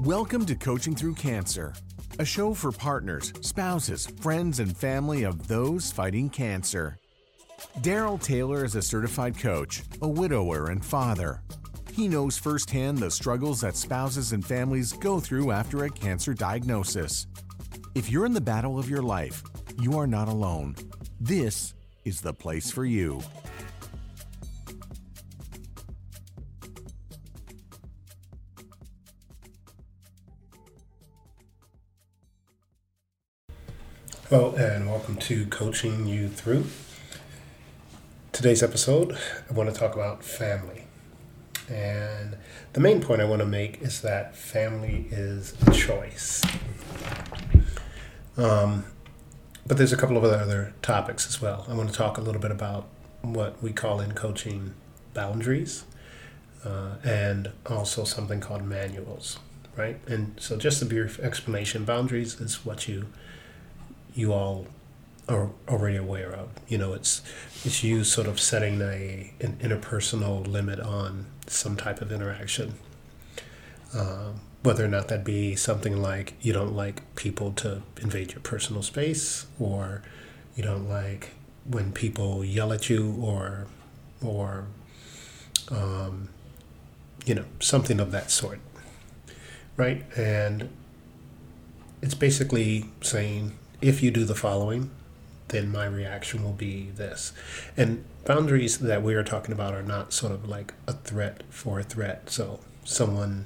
Welcome to Coaching Through Cancer, a show for partners, spouses, friends, and family of those fighting cancer. Daryl Taylor is a certified coach, a widower, and father. He knows firsthand the struggles that spouses and families go through after a cancer diagnosis. If you're in the battle of your life, you are not alone. This is the place for you. Hello and welcome to Coaching You Through. Today's episode, I want to talk about family. And the main point I want to make is that family is a choice. But there's a couple of other topics as well. I want to talk a little bit about what we call in coaching boundaries and also something called manuals, right? And so just a brief explanation, boundaries is what you all are already aware of. You know, it's you sort of setting an interpersonal limit on some type of interaction, whether or not that be something like you don't like people to invade your personal space, or you don't like when people yell at you, or you know, something of that sort, right? And it's basically saying, if you do the following, then my reaction will be this. And boundaries that we are talking about are not sort of like a threat for a threat. So someone,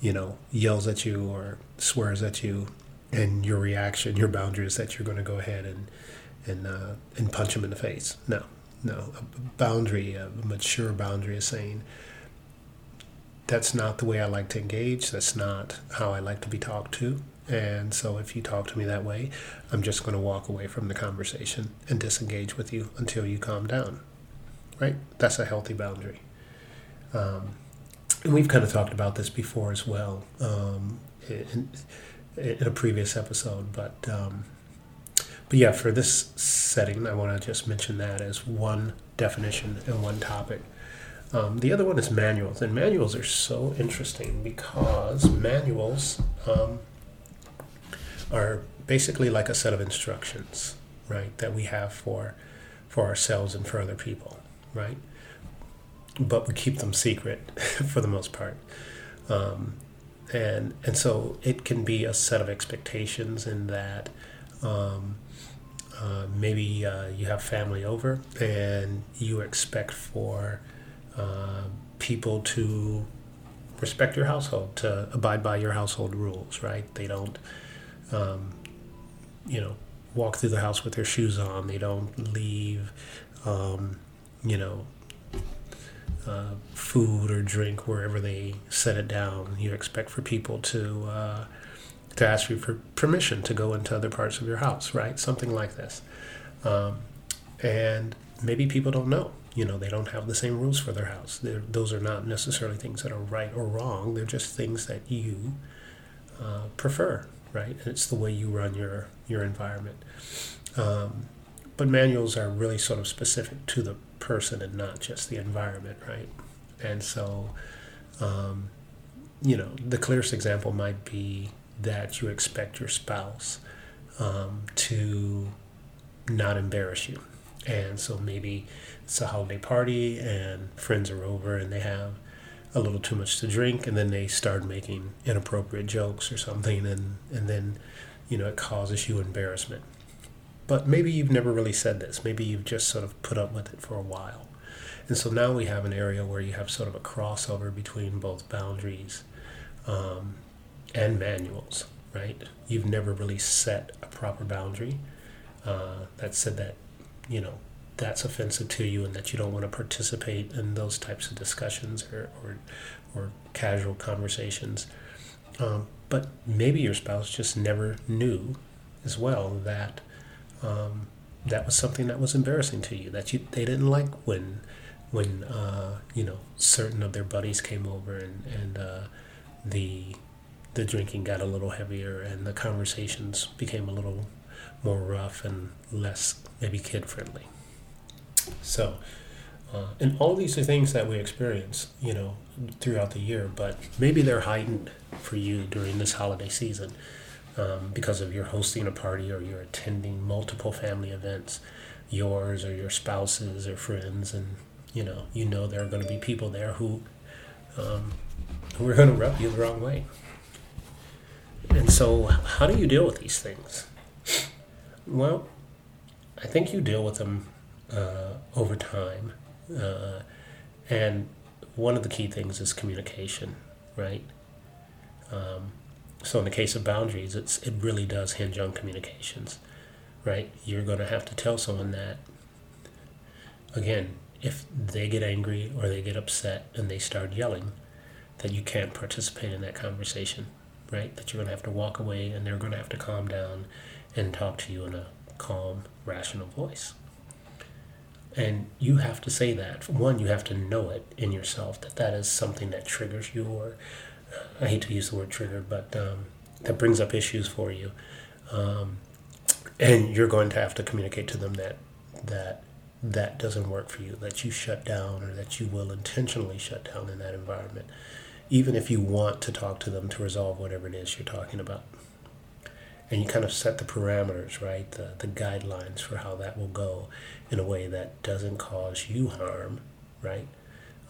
you know, yells at you or swears at you, and your reaction, your boundary is that you're going to go ahead and punch them in the face. No. A boundary, a mature boundary is saying, that's not the way I like to engage. That's not how I like to be talked to. And so if you talk to me that way, I'm just going to walk away from the conversation and disengage with you until you calm down, right? That's a healthy boundary. And we've kind of talked about this before as well in a previous episode. But yeah, for this setting, I want to just mention that as one definition and one topic. The other one is manuals. And manuals are so interesting because manuals... are basically like a set of instructions, right, that we have for ourselves and for other people, right? But we keep them secret for the most part. And so it can be a set of expectations in that maybe you have family over and you expect for people to respect your household, to abide by your household rules, right? They don't... walk through the house with their shoes on. They don't leave, food or drink wherever they set it down. You expect for people to ask you for permission to go into other parts of your house, right? Something like this. And maybe people don't know. You know, they don't have the same rules for their house. Those are not necessarily things that are right or wrong. They're just things that you prefer. Right, and it's the way you run your environment. But manuals are really sort of specific to the person and not just the environment, right? And so, the clearest example might be that you expect your spouse to not embarrass you. And so maybe it's a holiday party and friends are over and they have a little too much to drink, and then they start making inappropriate jokes or something, and then, you know, it causes you embarrassment. But maybe you've never really said this. Maybe you've just sort of put up with it for a while. And so now we have an area where you have sort of a crossover between both boundaries and manuals, right? You've never really set a proper boundary that said that, you know, that's offensive to you and that you don't want to participate in those types of discussions or casual conversations. But maybe your spouse just never knew as well that that was something that was embarrassing to you, that they didn't like when certain of their buddies came over and the drinking got a little heavier and the conversations became a little more rough and less maybe kid-friendly. So And all these are things that we experience, you know, throughout the year, but maybe they're heightened for you during this holiday season because of your hosting a party or you're attending multiple family events, yours or your spouse's or friends, and you know there are going to be people there who are going to rub you the wrong way. And so how do you deal with these things? Well, I think you deal with them over time. And one of the key things is communication, right? So in the case of boundaries, it really does hinge on communications, right? You're going to have to tell someone that, again, if they get angry or they get upset and they start yelling, that you can't participate in that conversation, right? That you're going to have to walk away and they're going to have to calm down and talk to you in a calm, rational voice. And you have to say that. One, you have to know it in yourself, that is something that triggers you, or I hate to use the word trigger, but that brings up issues for you. And you're going to have to communicate to them that doesn't work for you, that you shut down or that you will intentionally shut down in that environment, even if you want to talk to them to resolve whatever it is you're talking about. And you kind of set the parameters, right, the guidelines for how that will go in a way that doesn't cause you harm, right,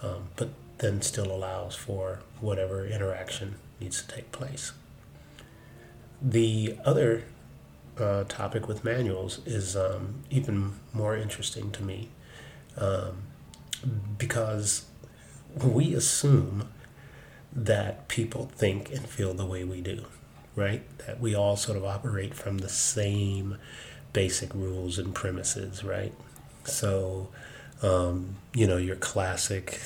but then still allows for whatever interaction needs to take place. The other topic with manuals is even more interesting to me because we assume that people think and feel the way we do. Right? That we all sort of operate from the same basic rules and premises, right? So, your classic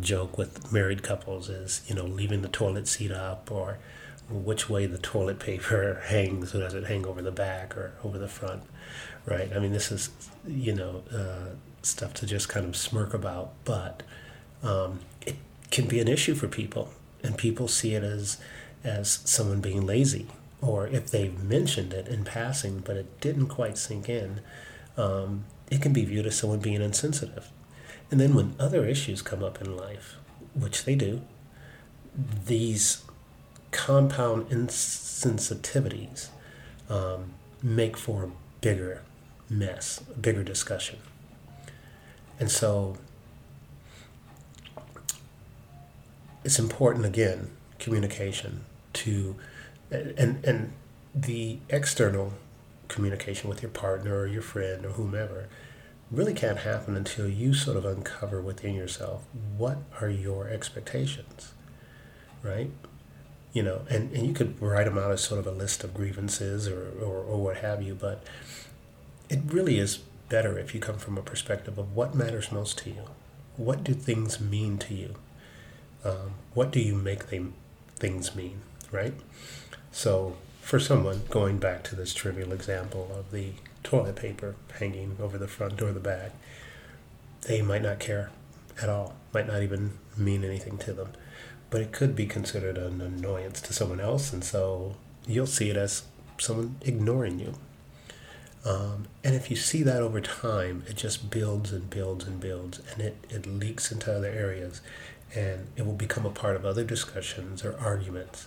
joke with married couples is, leaving the toilet seat up, or which way the toilet paper hangs, so does it hang over the back or over the front, right? I mean, this is, stuff to just kind of smirk about, but it can be an issue for people. And people see it as someone being lazy, or if they've mentioned it in passing, but it didn't quite sink in, it can be viewed as someone being insensitive. And then when other issues come up in life, which they do, these compound insensitivities make for a bigger mess, a bigger discussion. And so it's important, again, communication and the external communication with your partner or your friend or whomever really can't happen until you sort of uncover within yourself what are your expectations, right? And you could write them out as sort of a list of grievances or what have you, but it really is better if you come from a perspective of what matters most to you. What do things mean to you? What do you make things mean, right? So for someone, going back to this trivial example of the toilet paper hanging over the front or the back, they might not care at all, might not even mean anything to them. But it could be considered an annoyance to someone else, and so you'll see it as someone ignoring you. And if you see that over time, it just builds and builds and builds, and it leaks into other areas. And it will become a part of other discussions or arguments,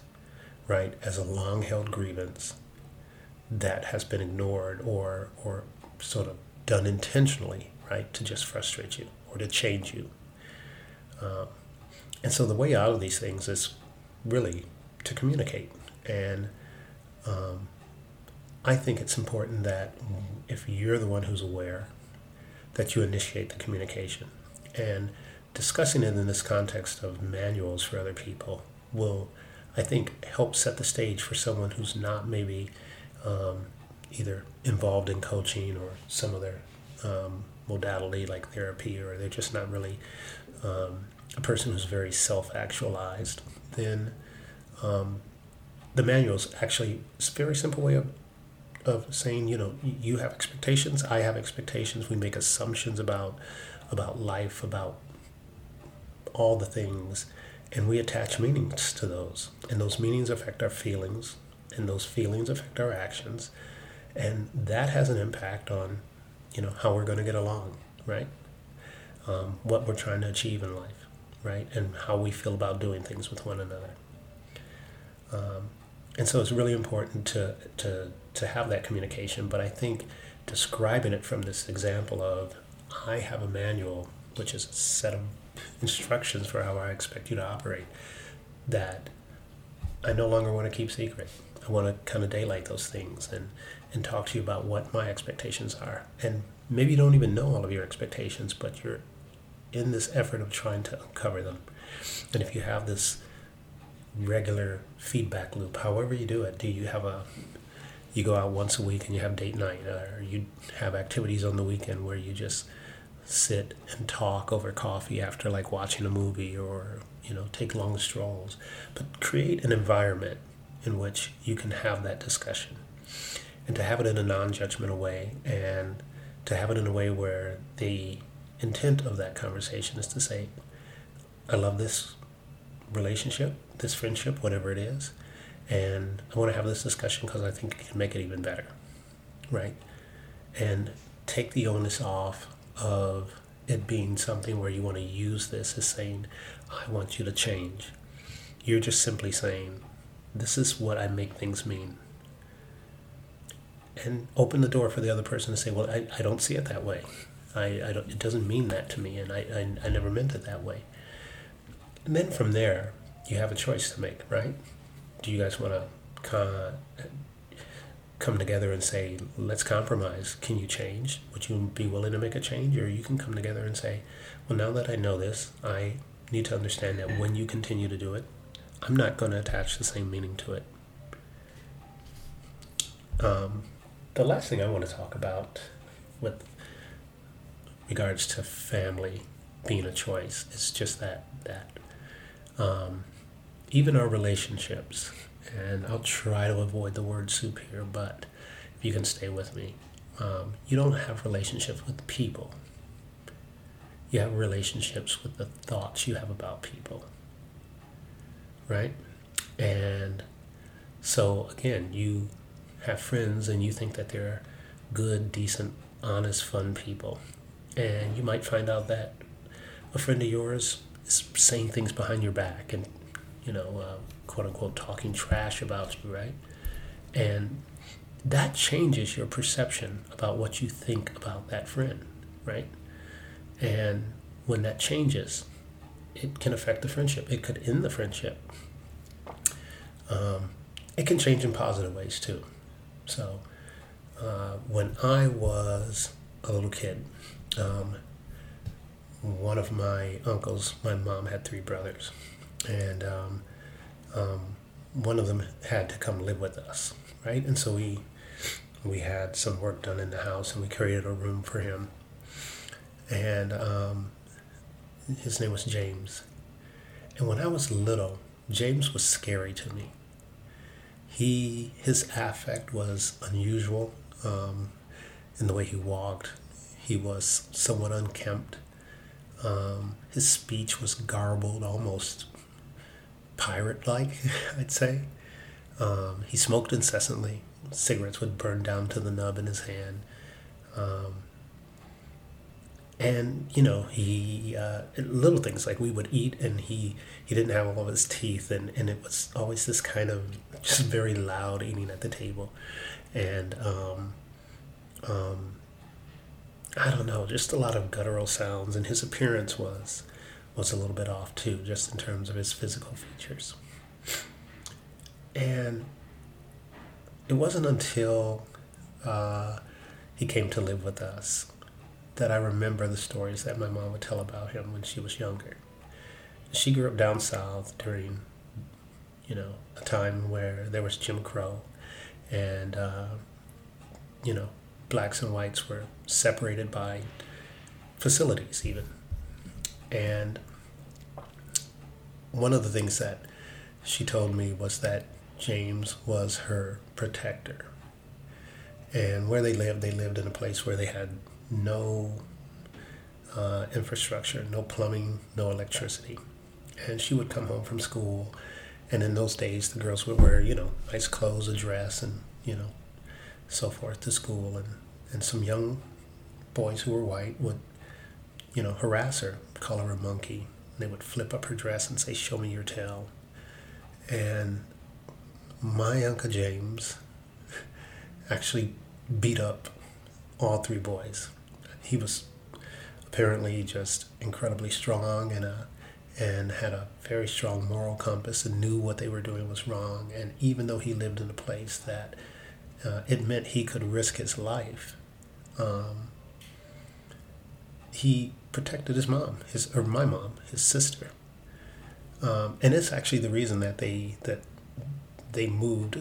right, as a long-held grievance that has been ignored or sort of done intentionally, right, to just frustrate you or to change you. And so the way out of these things is really to communicate. And I think it's important that if you're the one who's aware, that you initiate the communication. And discussing it in this context of manuals for other people will, I think, help set the stage for someone who's not maybe either involved in coaching or some other modality like therapy, or they're just not really a person who's very self-actualized. Then the manual's actually, it's a very simple way of saying, you have expectations, I have expectations, we make assumptions about life, about all the things, and we attach meanings to those, and those meanings affect our feelings, and those feelings affect our actions, and that has an impact on how we're going to get along, right? What we're trying to achieve in life, right? And how we feel about doing things with one another. And so it's really important to have that communication. But I think describing it from this example of, I have a manual, which is a set of instructions for how I expect you to operate, that I no longer want to keep secret. I want to kind of daylight those things and talk to you about what my expectations are. And maybe you don't even know all of your expectations, but you're in this effort of trying to uncover them. And if you have this regular feedback loop, however you do it, do you have you go out once a week and you have date night, or you have activities on the weekend where you just sit and talk over coffee after, like, watching a movie, or, you know, take long strolls. But create an environment in which you can have that discussion, and to have it in a non-judgmental way, and to have it in a way where the intent of that conversation is to say, I love this relationship, this friendship, whatever it is, and I want to have this discussion because I think it can make it even better, right? And take the onus off of it being something where you want to use this as saying, I want you to change. You're just simply saying, this is what I make things mean. And open the door for the other person to say, well, I don't see it that way. I don't, it doesn't mean that to me, and I never meant it that way. And then from there, you have a choice to make, right? Do you guys want to come together and say, let's compromise? Can you change? Would you be willing to make a change? Or you can come together and say, well, now that I know this, I need to understand that when you continue to do it, I'm not going to attach the same meaning to it. The last thing I want to talk about with regards to family being a choice is just that even our relationships, and I'll try to avoid the word soup here, but if you can stay with me, you don't have relationships with people. You have relationships with the thoughts you have about people, right? And so, again, you have friends and you think that they're good, decent, honest, fun people. And you might find out that a friend of yours is saying things behind your back and, you know, quote-unquote talking trash about you, right? And that changes your perception about what you think about that friend, right? And when that changes, it can affect the friendship. It could end the friendship. It can change in positive ways, too. So when I was a little kid, one of my uncles, my mom had three brothers, and one of them had to come live with us, right? And so we had some work done in the house, and we created a room for him, and his name was James. And when I was little, James was scary to me. His affect was unusual in the way he walked. He was somewhat unkempt. His speech was garbled, almost pirate-like, I'd say. He smoked incessantly. Cigarettes would burn down to the nub in his hand. And, you know, he little things, like we would eat and he didn't have all of his teeth, and it was always this kind of just very loud eating at the table. And I don't know, just a lot of guttural sounds, and his appearance was a little bit off too, just in terms of his physical features. And it wasn't until he came to live with us that I remember the stories that my mom would tell about him when she was younger. She grew up down south during, you know, a time where there was Jim Crow, and, you know, blacks and whites were separated by facilities even. And one of the things that she told me was that James was her protector. And where they lived in a place where they had no infrastructure, no plumbing, no electricity. And she would come home from school, and in those days the girls would wear, you know, nice clothes, a dress, and, you know, so forth to school, and some young boys who were white would harass her, call her a monkey. And they would flip up her dress and say, "Show me your tail." And my Uncle James actually beat up all three boys. He was apparently just incredibly strong and had a very strong moral compass and knew what they were doing was wrong. And even though he lived in a place that it meant he could risk his life, he protected his mom, his sister. And it's actually the reason that they moved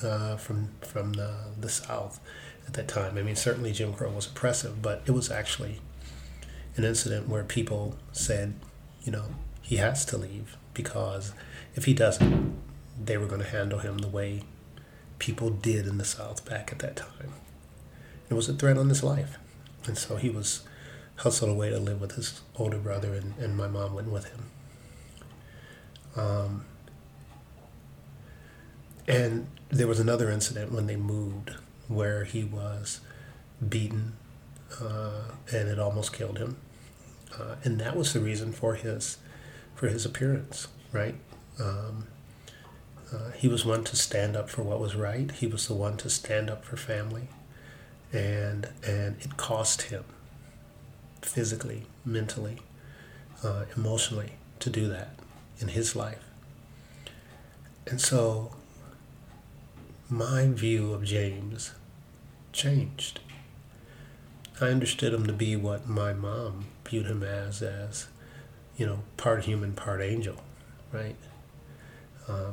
from the South at that time. I mean, certainly Jim Crow was oppressive, but it was actually an incident where people said, he has to leave, because if he doesn't, they were going to handle him the way people did in the South back at that time. It was a threat on his life. And so he was hustled away to live with his older brother, and my mom went with him. And there was another incident when they moved where he was beaten, and it almost killed him. And that was the reason for his appearance, right? He was one to stand up for what was right. He was the one to stand up for family. And it cost him physically, mentally, emotionally to do that in his life. And so my view of James changed. I understood him to be what my mom viewed him as part human, part angel, right?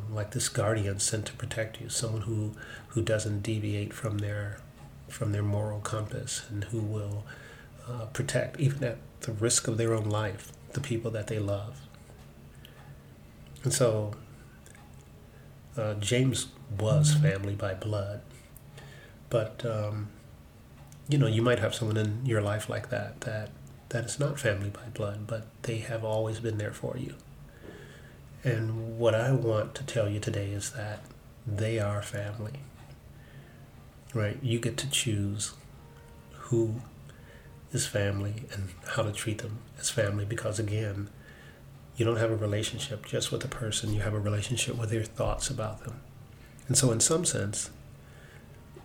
Like this guardian sent to protect you, someone who doesn't deviate from their moral compass, and who will protect, even at the risk of their own life, the people that they love. And so James was family by blood, but you might have someone in your life like that is not family by blood, but they have always been there for you. And what I want to tell you today is that they are family, right? You get to choose who is family and how to treat them as family, because, again, you don't have a relationship just with a person. You have a relationship with their thoughts about them. And so in some sense,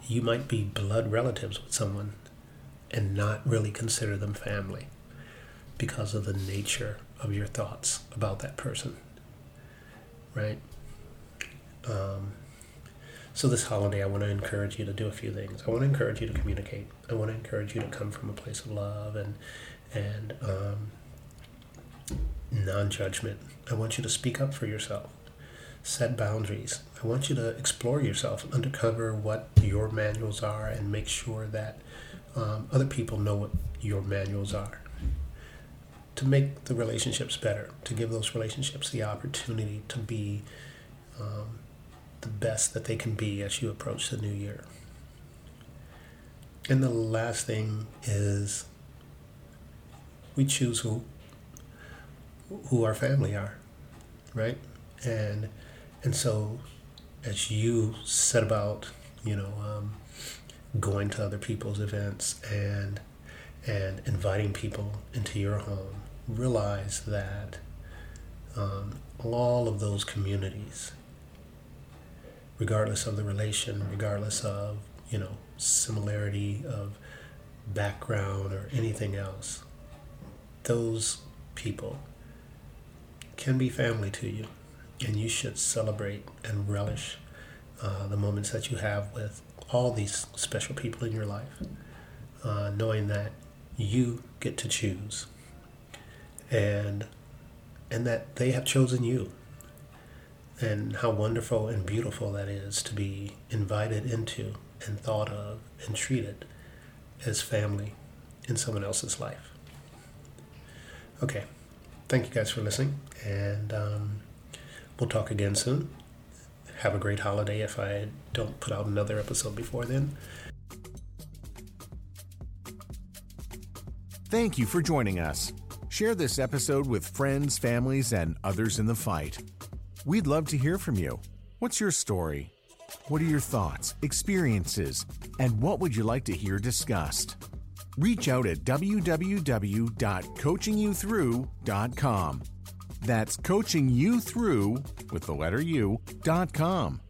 you might be blood relatives with someone and not really consider them family because of the nature of your thoughts about that person, right? So this holiday, I want to encourage you to do a few things. I want to encourage you to communicate. I want to encourage you to come from a place of love and non-judgment. I want you to speak up for yourself. Set boundaries. I want you to explore yourself, uncover what your manuals are, and make sure that other people know what your manuals are, to make the relationships better, to give those relationships the opportunity to be the best that they can be as you approach the new year. And the last thing is, we choose who our family are, right? And so as you set about, going to other people's events and inviting people into your home, realize that all of those communities, regardless of the relation, regardless of, similarity of background or anything else, those people can be family to you. And you should celebrate and relish the moments that you have with all these special people in your life, knowing that you get to choose, and that they have chosen you. And how wonderful and beautiful that is, to be invited into and thought of and treated as family in someone else's life. Okay, thank you guys for listening, and we'll talk again soon. Have a great holiday if I don't put out another episode before then. Thank you for joining us. Share this episode with friends, families, and others in the fight. We'd love to hear from you. What's your story? What are your thoughts, experiences, and what would you like to hear discussed? reach out at www.coachingyouthrough.com. That's coachingyouthrough.com.